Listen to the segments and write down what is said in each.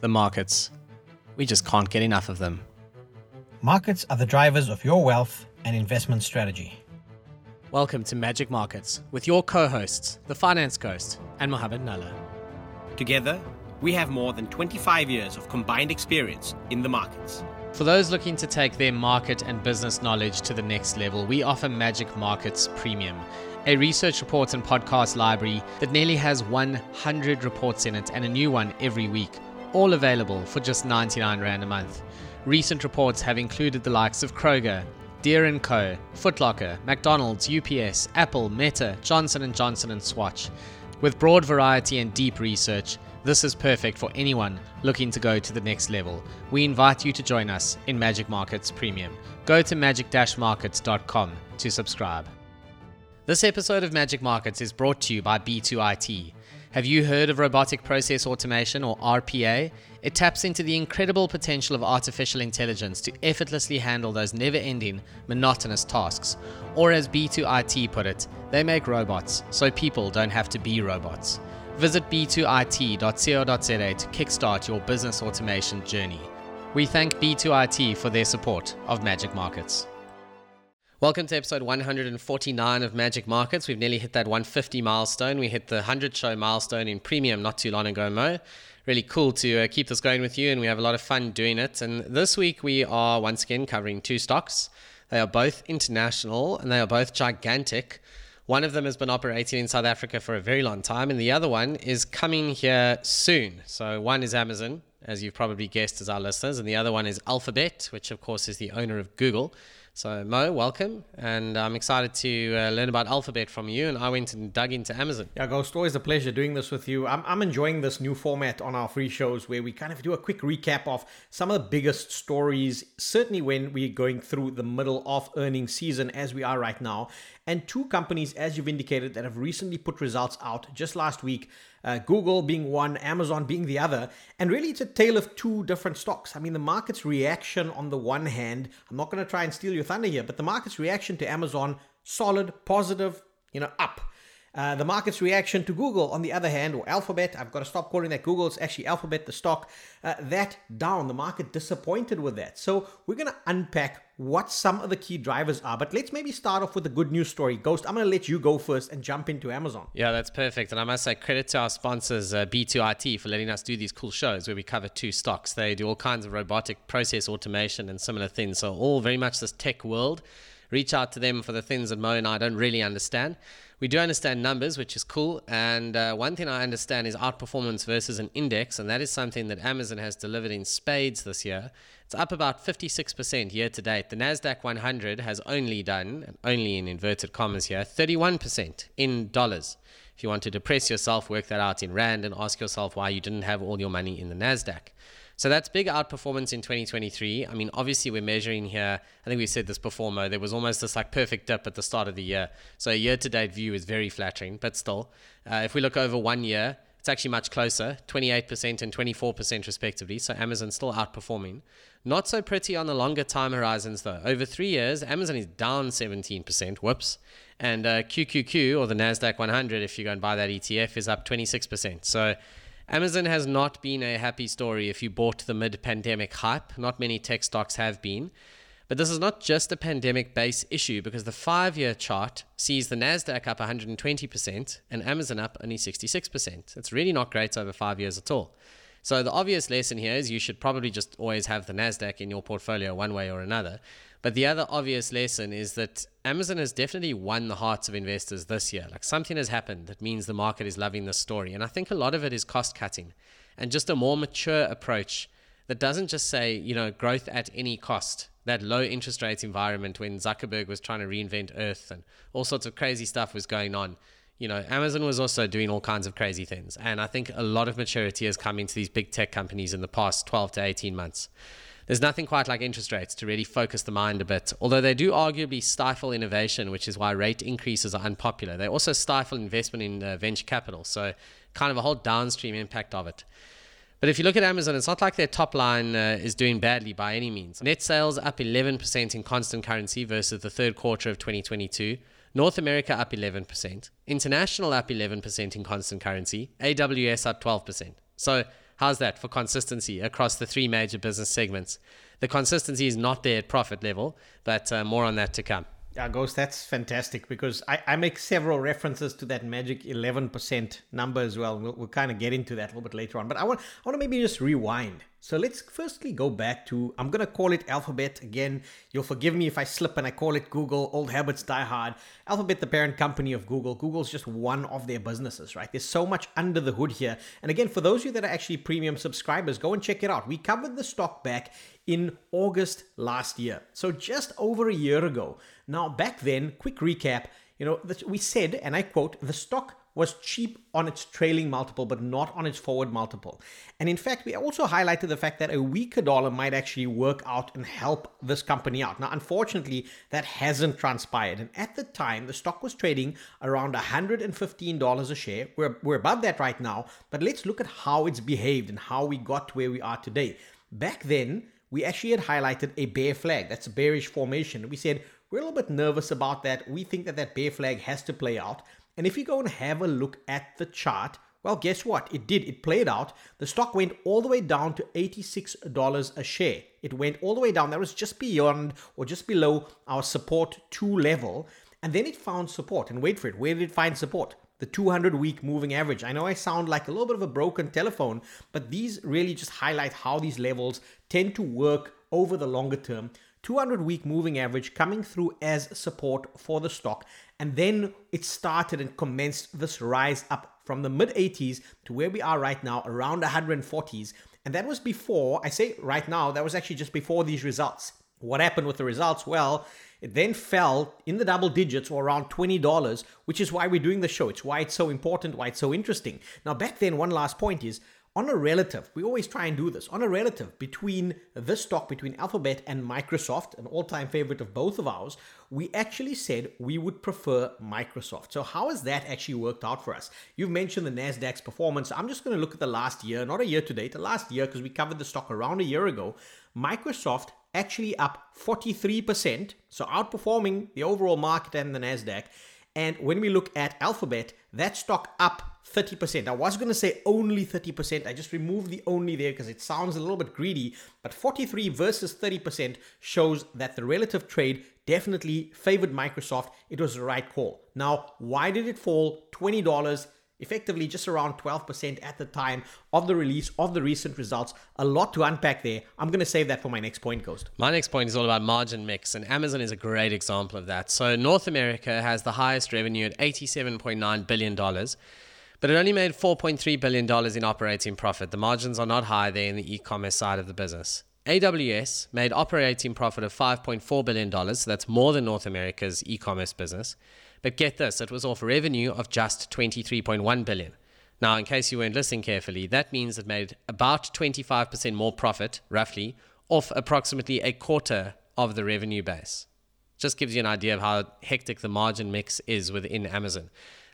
the markets. We just can't get enough of them. Markets are the drivers of your wealth and investment strategy. Welcome to Magic Markets with your co-hosts, The Finance Ghost and Mohamed Nalla. Together, we have more than 25 years of combined experience in the markets. For those looking to take their market and business knowledge to the next level, we offer Magic Markets Premium, a research reports and podcast library that nearly has 100 reports in it and a new one every week, all available for just $99 a month. Recent reports have included the likes of Kroger, Deere & Co, Footlocker, McDonald's, UPS, Apple, Meta, Johnson & Johnson and Swatch. With broad variety and deep research, this is perfect for anyone looking to go to the next level. We invite you to join us in Magic Markets Premium. Go to magic-markets.com to subscribe. This episode of Magic Markets is brought to you by B2IT. Have you heard of robotic process automation, or RPA? It taps into the incredible potential of artificial intelligence to effortlessly handle those never-ending, monotonous tasks. Or as B2IT put it, they make robots so people don't have to be robots. Visit b2it.co.za to kickstart your business automation journey. We thank B2IT for their support of Magic Markets. Welcome to episode 149 of Magic Markets. We've nearly hit that 150 milestone. We hit the 100 show milestone in Premium not too long ago, Mo. Really cool to keep this going with you, and we have a lot of fun doing it. And this week we are once again covering two stocks. They are both international and they are both gigantic. One of them has been operating in South Africa for a very long time, and the other one is coming here soon. So one is Amazon, as you've probably guessed as our listeners, and the other one is Alphabet, which of course is the owner of Google. So Mo, welcome, and I'm excited to learn about Alphabet from you, and I went and dug into Amazon. Yeah, Ghost, always a pleasure doing this with you. I'm enjoying this new format on our free shows where we kind of do a quick recap of some of the biggest stories, certainly when we're going through the middle of earnings season as we are right now. And two companies, as you've indicated, that have recently put results out just last week, Google being one, Amazon being the other. And really, it's a tale of two different stocks. I mean, the market's reaction on the one hand, I'm not going to try and steal your thunder here, but the market's reaction to Amazon, solid, positive, up. The market's reaction to Google, on the other hand, or Alphabet, I've got to stop calling that Google, it's actually Alphabet, the stock, that down. The market disappointed with that. So we're going to unpack what some of the key drivers are. But let's maybe start off with a good news story. Ghost, I'm going to let you go first and jump into Amazon. Yeah, that's perfect. And I must say credit to our sponsors, B2IT, for letting us do these cool shows where we cover two stocks. They do all kinds of robotic process automation and similar things. So all very much this tech world. Reach out to them for the things that Mo and I don't really understand. We do understand numbers, which is cool. And one thing I understand is outperformance versus an index. And that is something that Amazon has delivered in spades this year. It's up about 56% year to date. The NASDAQ 100 has only done, and only in inverted commas here, 31% in dollars. If you want to depress yourself, work that out in rand and ask yourself why you didn't have all your money in the NASDAQ. So that's big outperformance in 2023. I mean, obviously we're measuring here, I think we've said this before, Mo, there was almost this like perfect dip at the start of the year. So a year-to-date view is very flattering, but still, if we look over 1 year, it's actually much closer, 28% and 24% respectively. So Amazon's still outperforming. Not so pretty on the longer time horizons though. Over 3 years, Amazon is down 17%, whoops. And QQQ, or the NASDAQ 100, if you go and buy that ETF, is up 26%. So Amazon has not been a happy story if you bought the mid-pandemic hype. Not many tech stocks have been. But this is not just a pandemic-based issue, because the 5-year chart sees the NASDAQ up 120% and Amazon up only 66%. It's really not great over 5 years at all. So the obvious lesson here is you should probably just always have the NASDAQ in your portfolio one way or another. But the other obvious lesson is that Amazon has definitely won the hearts of investors this year. Like something has happened that means the market is loving this story. And I think a lot of it is cost cutting and just a more mature approach that doesn't just say, growth at any cost. That low interest rates environment when Zuckerberg was trying to reinvent Earth and all sorts of crazy stuff was going on. Amazon was also doing all kinds of crazy things. And I think a lot of maturity has come into these big tech companies in the past 12 to 18 months. There's nothing quite like interest rates to really focus the mind a bit, although they do arguably stifle innovation, which is why rate increases are unpopular. They also stifle investment in venture capital, so kind of a whole downstream impact of it. But if you look at Amazon, it's not like their top line is doing badly by any means. Net sales up 11% in constant currency versus the third quarter of 2022. North America up 11%. International up 11% in constant currency. AWS up 12%. So How's that for consistency across the three major business segments? The consistency is not there at profit level, but more on that to come. Ghost, that's fantastic, because I make several references to that magic 11% number as well. We'll kind of get into that a little bit later on. But I want to maybe just rewind. So let's firstly go back to, I'm going to call it Alphabet again. You'll forgive me if I slip and I call it Google. Old habits die hard. Alphabet, the parent company of Google. Google's just one of their businesses, right? There's so much under the hood here. And again, for those of you that are actually premium subscribers, go and check it out. We covered the stock back in August last year. So just over a year ago. Now, back then, quick recap, we said, and I quote, the stock was cheap on its trailing multiple, but not on its forward multiple. And in fact, we also highlighted the fact that a weaker dollar might actually work out and help this company out. Now, unfortunately, that hasn't transpired. And at the time, the stock was trading around $115 a share. We're above that right now, but let's look at how it's behaved and how we got to where we are today. Back then, we actually had highlighted a bear flag. That's a bearish formation. We said, we're a little bit nervous about that. We think that bear flag has to play out. And if you go and have a look at the chart, well, guess what? It did. It played out. The stock went all the way down to $86 a share. It went all the way down. That was just beyond or just below our support 2 level. And then it found support. And wait for it. Where did it find support? The 200-week moving average. I know I sound like a little bit of a broken telephone, but these really just highlight how these levels tend to work over the longer term. 200-week moving average coming through as support for the stock. And then it started and commenced this rise up from the mid-80s to where we are right now, around 140s. And that was before, I say right now, that was actually just before these results. What happened with the results? Well, it then fell in the double digits or around $20, which is why we're doing the show. It's why it's so important, why it's so interesting. Now, back then, one last point is, on a relative, we always try and do this, on a relative between this stock, between Alphabet and Microsoft, an all-time favorite of both of ours, we actually said we would prefer Microsoft. So how has that actually worked out for us? You've mentioned the NASDAQ's performance. I'm just going to look at the last year, not a year to date, the last year, because we covered the stock around a year ago. Microsoft actually up 43%, so outperforming the overall market and the NASDAQ. And when we look at Alphabet, that stock up 30%. I was going to say only 30%. I just removed the only there because it sounds a little bit greedy. But 43 versus 30% shows that the relative trade definitely favored Microsoft. It was the right call. Now, why did it fall $20? Effectively just around 12% at the time of the release of the recent results. A lot to unpack there. I'm going to save that for my next point, Ghost. My next point is all about margin mix, and Amazon is a great example of that. So North America has the highest revenue at $87.9 billion, but it only made $4.3 billion in operating profit. The margins are not high there in the e-commerce side of the business. AWS made operating profit of $5.4 billion, so that's more than North America's e-commerce business. But get this, it was off revenue of just $23.1 billion. Now, in case you weren't listening carefully, that means it made about 25% more profit, roughly, off approximately a quarter of the revenue base. Just gives you an idea of how hectic the margin mix is within Amazon.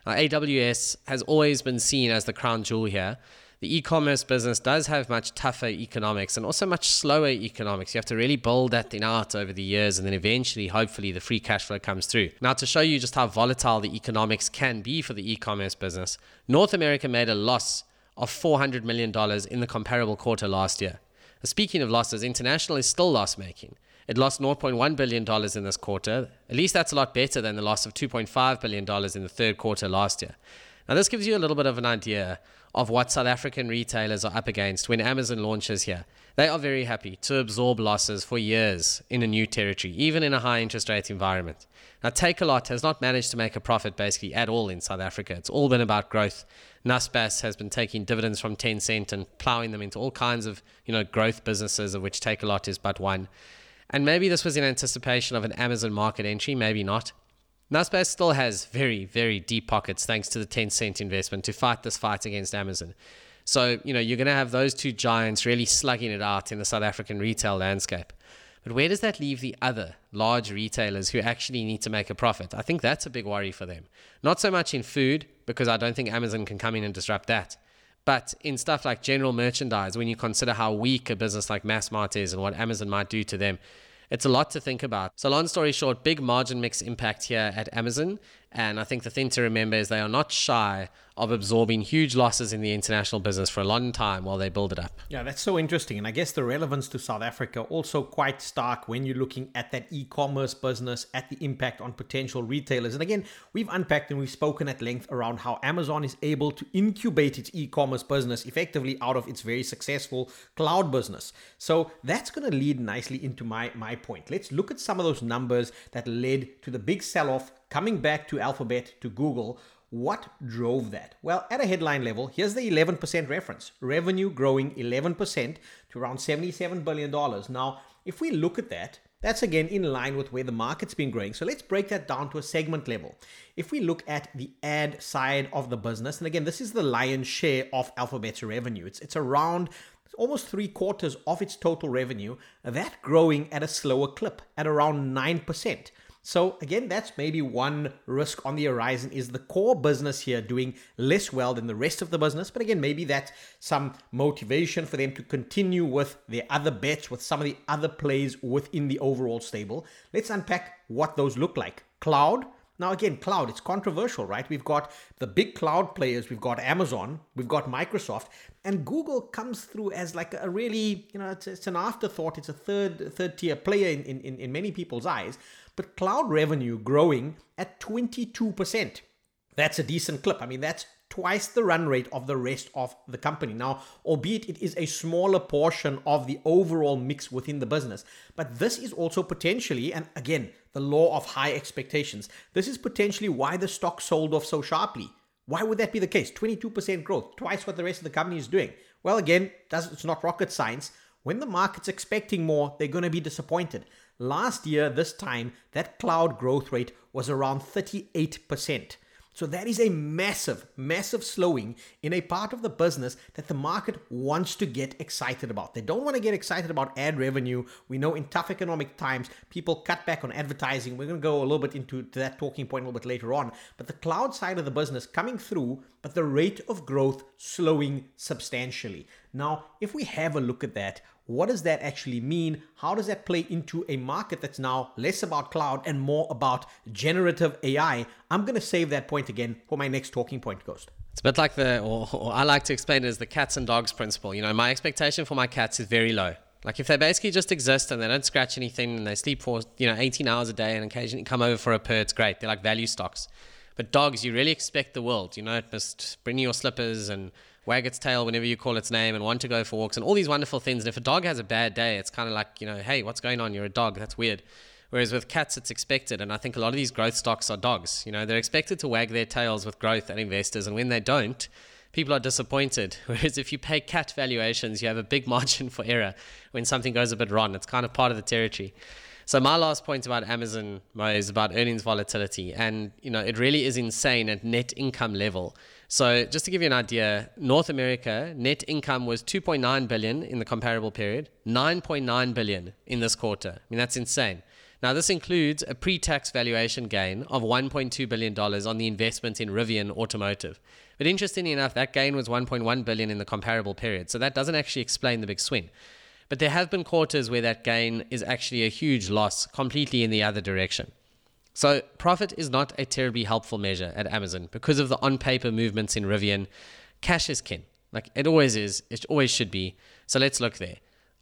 Now, AWS has always been seen as the crown jewel here. The e-commerce business does have much tougher economics and also much slower economics. You have to really build that thing out over the years, and then eventually, hopefully, the free cash flow comes through. Now, to show you just how volatile the economics can be for the e-commerce business, North America made a loss of $400 million in the comparable quarter last year. Speaking of losses, international is still loss-making. It lost $0.1 billion in this quarter. At least that's a lot better than the loss of $2.5 billion in the third quarter last year. Now, this gives you a little bit of an idea of what South African retailers are up against when Amazon launches here. They are very happy to absorb losses for years in a new territory, even in a high interest rate environment. Now, Takealot has not managed to make a profit basically at all in South Africa. It's all been about growth. Naspers has been taking dividends from Tencent and plowing them into all kinds of growth businesses, of which Takealot is but one. And maybe this was in anticipation of an Amazon market entry, maybe not. Naspers still has very, very deep pockets thanks to the Tencent investment to fight this fight against Amazon. So, you're going to have those two giants really slugging it out in the South African retail landscape. But where does that leave the other large retailers who actually need to make a profit? I think that's a big worry for them. Not so much in food, because I don't think Amazon can come in and disrupt that. But in stuff like general merchandise, when you consider how weak a business like MassMart is and what Amazon might do to them, it's a lot to think about. So long story short, big margin mix impact here at Amazon. And I think the thing to remember is they are not shy of absorbing huge losses in the international business for a long time while they build it up. Yeah, that's so interesting. And I guess the relevance to South Africa also quite stark when you're looking at that e-commerce business, at the impact on potential retailers. And again, we've unpacked and we've spoken at length around how Amazon is able to incubate its e-commerce business effectively out of its very successful cloud business. So that's going to lead nicely into my point. Let's look at some of those numbers that led to the big sell-off, coming back to Alphabet, to Google. What drove that? Well, at a headline level, here's the 11% reference. Revenue growing 11% to around $77 billion. Now, if we look at that, that's again in line with where the market's been growing. So let's break that down to a segment level. If we look at the ad side of the business, and again, this is the lion's share of Alphabet's revenue. It's around almost 3/4 of its total revenue, that growing at a slower clip at around 9%. So again, that's maybe one risk on the horizon, is the core business here doing less well than the rest of the business. But again, maybe that's some motivation for them to continue with their other bets, with some of the other plays within the overall stable. Let's unpack what those look like. Cloud. Now again, cloud, it's controversial, right? We've got the big cloud players. We've got Amazon. We've got Microsoft. And Google comes through as like a really, it's an afterthought. It's a third tier player in many people's eyes. But cloud revenue growing at 22%. That's a decent clip. I mean, that's twice the run rate of the rest of the company. Now, albeit it is a smaller portion of the overall mix within the business, but this is also potentially, and again, the law of high expectations, this is potentially why the stock sold off so sharply. Why would that be the case? 22% growth, twice what the rest of the company is doing. Well, again, it's not rocket science. When the market's expecting more, they're going to be disappointed. Last year, this time, that cloud growth rate was around 38%. So that is a massive, massive slowing in a part of the business that the market wants to get excited about. They don't want to get excited about ad revenue. We know in tough economic times, people cut back on advertising. We're going to go a little bit into that talking point a little bit later on. But the cloud side of the business coming through, but the rate of growth slowing substantially. Now, if we have a look at that, what does that actually mean? How does that play into a market that's now less about cloud and more about generative AI? I'm going to save that point again for my next talking point, Ghost. It's a bit like or I like to explain it as the cats and dogs principle. My expectation for my cats is very low. Like if they basically just exist and they don't scratch anything and they sleep for, 18 hours a day and occasionally come over for a purr, it's great. They're like value stocks. But dogs, you really expect the world. It must bring you your slippers and wag its tail whenever you call its name and want to go for walks and all these wonderful things. And if a dog has a bad day, it's kind of like, hey, what's going on? You're a dog. That's weird. Whereas with cats, it's expected. And I think a lot of these growth stocks are dogs. They're expected to wag their tails with growth and investors. And when they don't, people are disappointed. Whereas if you pay cat valuations, you have a big margin for error when something goes a bit wrong. It's kind of part of the territory. So my last point about Amazon, Mo, is about earnings volatility. And, it really is insane at net income level. So just to give you an idea, North America net income was $2.9 billion in the comparable period, $9.9 billion in this quarter. I mean, that's insane. Now, this includes a pre-tax valuation gain of $1.2 billion on the investment in Rivian Automotive. But interestingly enough, that gain was $1.1 billion in the comparable period. So that doesn't actually explain the big swing. But there have been quarters where that gain is actually a huge loss, completely in the other direction. So profit is not a terribly helpful measure at Amazon because of the on-paper movements in Rivian. Cash is king. Like it always is. It always should be. So let's look there.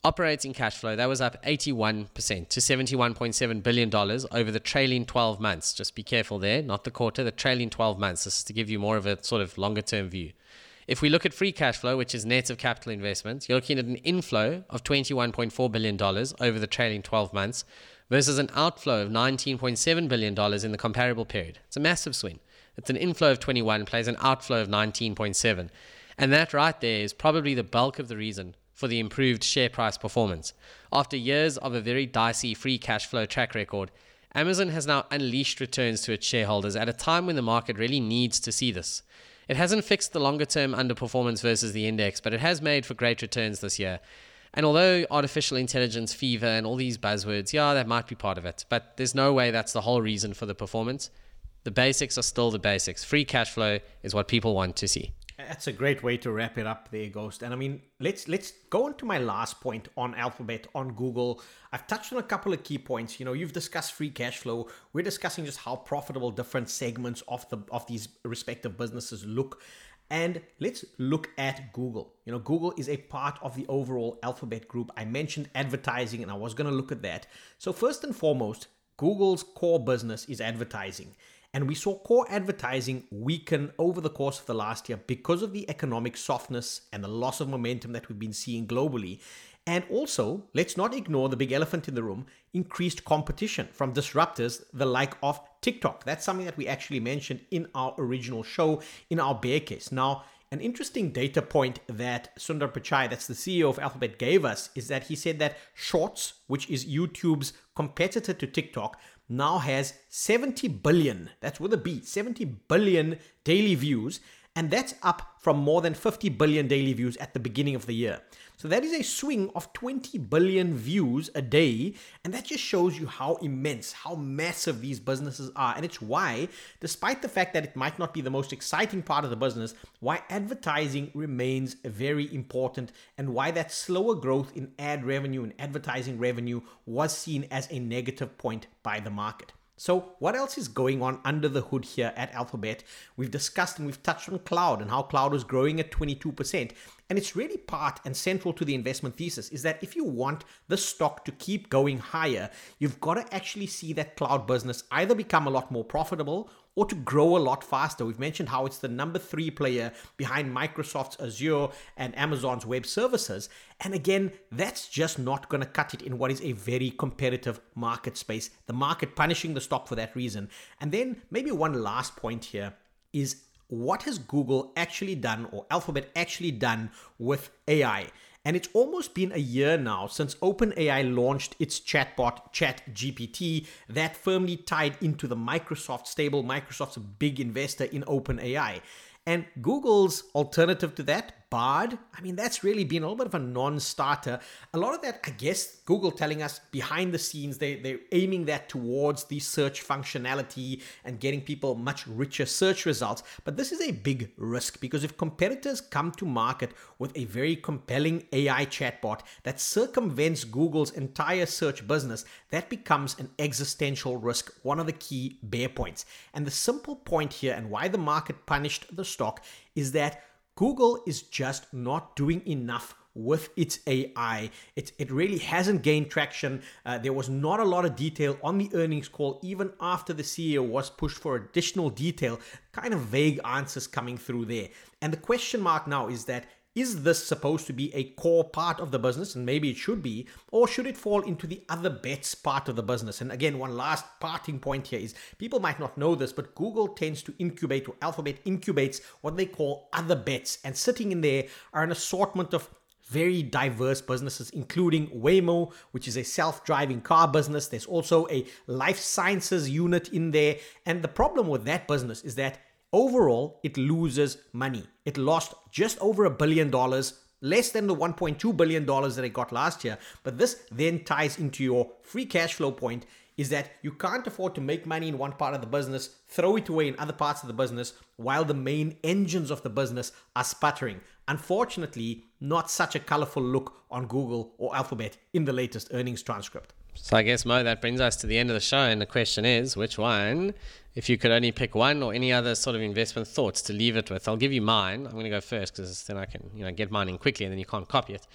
Operating cash flow, that was up 81% to $71.7 billion over the trailing 12 months. Just be careful there, not the quarter, the trailing 12 months. This is to give you more of a sort of longer-term view. If we look at free cash flow, which is net of capital investments, you're looking at an inflow of $21.4 billion over the trailing 12 months versus an outflow of $19.7 billion in the comparable period. It's a massive swing. It's an inflow of 21 plays an outflow of 19.7. And that right there is probably the bulk of the reason for the improved share price performance. After years of a very dicey free cash flow track record, Amazon has now unleashed returns to its shareholders at a time when the market really needs to see this. It hasn't fixed the longer-term underperformance versus the index, but it has made for great returns this year. And although artificial intelligence fever and all these buzzwords, yeah, that might be part of it, but there's no way that's the whole reason for the performance. The basics are still the basics. Free cash flow is what people want to see. That's a great way to wrap it up there, Ghost. And I mean, let's go on to my last point on Alphabet, on Google. I've touched on a couple of key points. You know, you've discussed free cash flow. We're discussing just how profitable different segments of these respective businesses look. And let's look at Google. You know, Google is a part of the overall Alphabet group. I mentioned advertising, and I was going to look at that. So first and foremost, Google's core business is advertising. And we saw core advertising weaken over the course of the last year because of the economic softness and the loss of momentum that we've been seeing globally. And also, let's not ignore the big elephant in the room, increased competition from disruptors, the like of TikTok. That's something that we actually mentioned in our original show, in our bear case. Now, an interesting data point that Sundar Pichai, that's the CEO of Alphabet, gave us is that he said that Shorts, which is YouTube's competitor to TikTok, now has 70 billion, that's with a B, 70 billion daily views, and that's up from more than 50 billion daily views at the beginning of the year. So that is a swing of 20 billion views a day, and that just shows you how immense, how massive these businesses are. And it's why, despite the fact that it might not be the most exciting part of the business, why advertising remains very important and why that slower growth in ad revenue and advertising revenue was seen as a negative point by the market. So what else is going on under the hood here at Alphabet? We've discussed and we've touched on cloud and how cloud was growing at 22%. And it's really part and central to the investment thesis is that if you want the stock to keep going higher, you've got to actually see that cloud business either become a lot more profitable or to grow a lot faster. We've mentioned how it's the number 3 player behind Microsoft's Azure and Amazon's web services. And again, that's just not going to cut it in what is a very competitive market space, the market punishing the stock for that reason. And then maybe one last point here is what has Google actually done or Alphabet actually done with AI? And it's almost been a year now since OpenAI launched its chatbot, ChatGPT, that firmly tied into the Microsoft stable. Microsoft's a big investor in OpenAI. And Google's alternative to that, Bard, I mean, that's really been a little bit of a non-starter. A lot of that, I guess, Google telling us behind the scenes, they're aiming that towards the search functionality and getting people much richer search results. But this is a big risk because if competitors come to market with a very compelling AI chatbot that circumvents Google's entire search business, that becomes an existential risk, one of the key bear points. And the simple point here and why the market punished the stock is that Google is just not doing enough with its AI. It really hasn't gained traction. There was not a lot of detail on the earnings call, even after the CEO was pushed for additional detail, kind of vague answers coming through there. And the question mark now is that, is this supposed to be a core part of the business? And maybe it should be, or should it fall into the other bets part of the business? And again, one last parting point here is people might not know this, but Google tends to incubate, or Alphabet incubates what they call other bets. And sitting in there are an assortment of very diverse businesses, including Waymo, which is a self-driving car business. There's also a life sciences unit in there. And the problem with that business is that overall, it loses money. It lost just over $1 billion, less than the $1.2 billion that it got last year. But this then ties into your free cash flow point, is that you can't afford to make money in one part of the business, throw it away in other parts of the business, while the main engines of the business are sputtering. Unfortunately, not such a colorful look on Google or Alphabet in the latest earnings transcript. So I guess, Mo, that brings us to the end of the show. And the question is, which one? If you could only pick one or any other sort of investment thoughts to leave it with. I'll give you mine. I'm going to go first because then I can, get mine in quickly and then you can't copy it.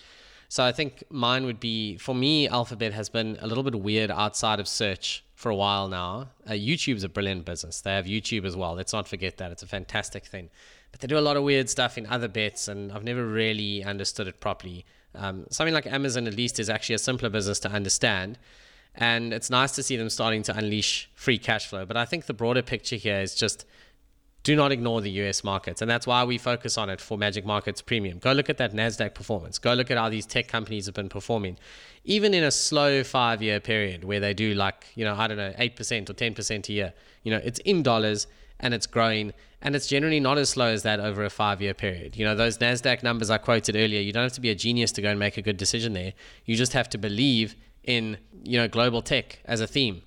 So I think mine would be, for me, Alphabet has been a little bit weird outside of search for a while now. YouTube's a brilliant business. They have YouTube as well. Let's not forget that. It's a fantastic thing. But they do a lot of weird stuff in other bets and I've never really understood it properly. Something like Amazon, at least, is actually a simpler business to understand. And it's nice to see them starting to unleash free cash flow. But I think the broader picture here is just do not ignore the US markets. And that's why we focus on it for Magic Markets Premium. Go look at that NASDAQ performance. Go look at how these tech companies have been performing. Even in a slow 5-year period where they do 8% or 10% a year. It's in dollars and it's growing. And it's generally not as slow as that over a 5-year period. Those NASDAQ numbers I quoted earlier, you don't have to be a genius to go and make a good decision there. You just have to believe in, global tech as a theme.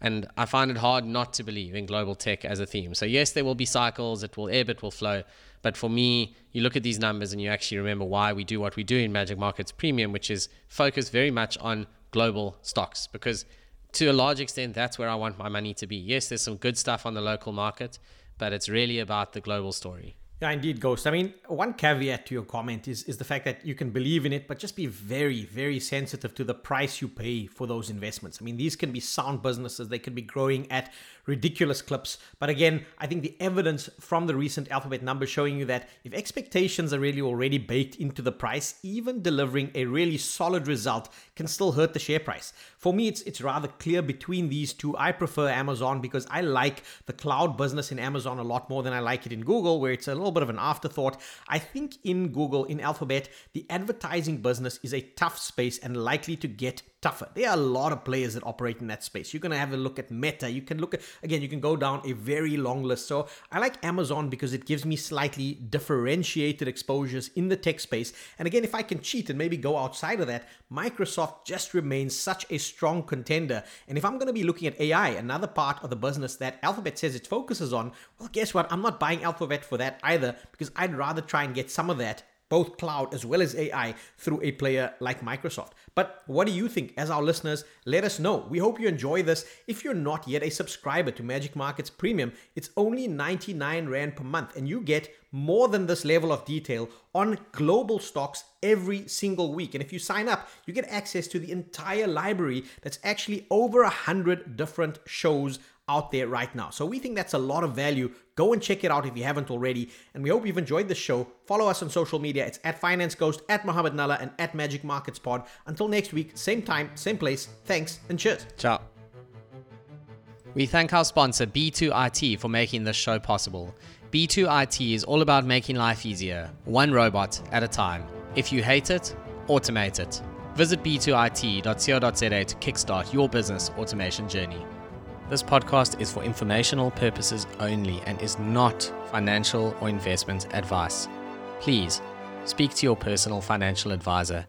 And I find it hard not to believe in global tech as a theme. So yes, there will be cycles, it will ebb, it will flow. But for me, you look at these numbers and you actually remember why we do what we do in Magic Markets Premium, which is focus very much on global stocks, because to a large extent, that's where I want my money to be. Yes, there's some good stuff on the local market, but it's really about the global story. Yeah, indeed, Ghost. I mean, one caveat to your comment is the fact that you can believe in it, but just be very, very sensitive to the price you pay for those investments. I mean, these can be sound businesses. They can be growing at ridiculous clips. But again, I think the evidence from the recent Alphabet numbers showing you that if expectations are really already baked into the price, even delivering a really solid result can still hurt the share price. For me, it's rather clear between these two. I prefer Amazon because I like the cloud business in Amazon a lot more than I like it in Google, where it's a little bit of an afterthought. I think in Google, in Alphabet, the advertising business is a tough space and likely to get tougher. There are a lot of players that operate in that space. You're going to have a look at Meta. You can look at, again, you can go down a very long list. So I like Amazon because it gives me slightly differentiated exposures in the tech space. And again, if I can cheat and maybe go outside of that, Microsoft just remains such a strong contender. And if I'm going to be looking at AI, another part of the business that Alphabet says it focuses on, well, guess what? I'm not buying Alphabet for that either, because I'd rather try and get some of that, both cloud as well as AI, through a player like Microsoft. But what do you think? As our listeners, let us know. We hope you enjoy this. If you're not yet a subscriber to Magic Markets Premium, it's only 99 Rand per month, and you get more than this level of detail on global stocks every single week. And if you sign up, you get access to the entire library that's actually over 100 different shows out there right now. So we think that's a lot of value. Go and check it out if you haven't already. And we hope you've enjoyed this show. Follow us on social media. It's @FinanceGhost, @Mohamed Nalla, and @MagicMarketsPod. Until next week, same time, same place. Thanks and cheers. Ciao. We thank our sponsor B2IT for making this show possible. B2IT is all about making life easier, one robot at a time. If you hate it, automate it. Visit b2it.co.za to kickstart your business automation journey. This podcast is for informational purposes only and is not financial or investment advice. Please speak to your personal financial advisor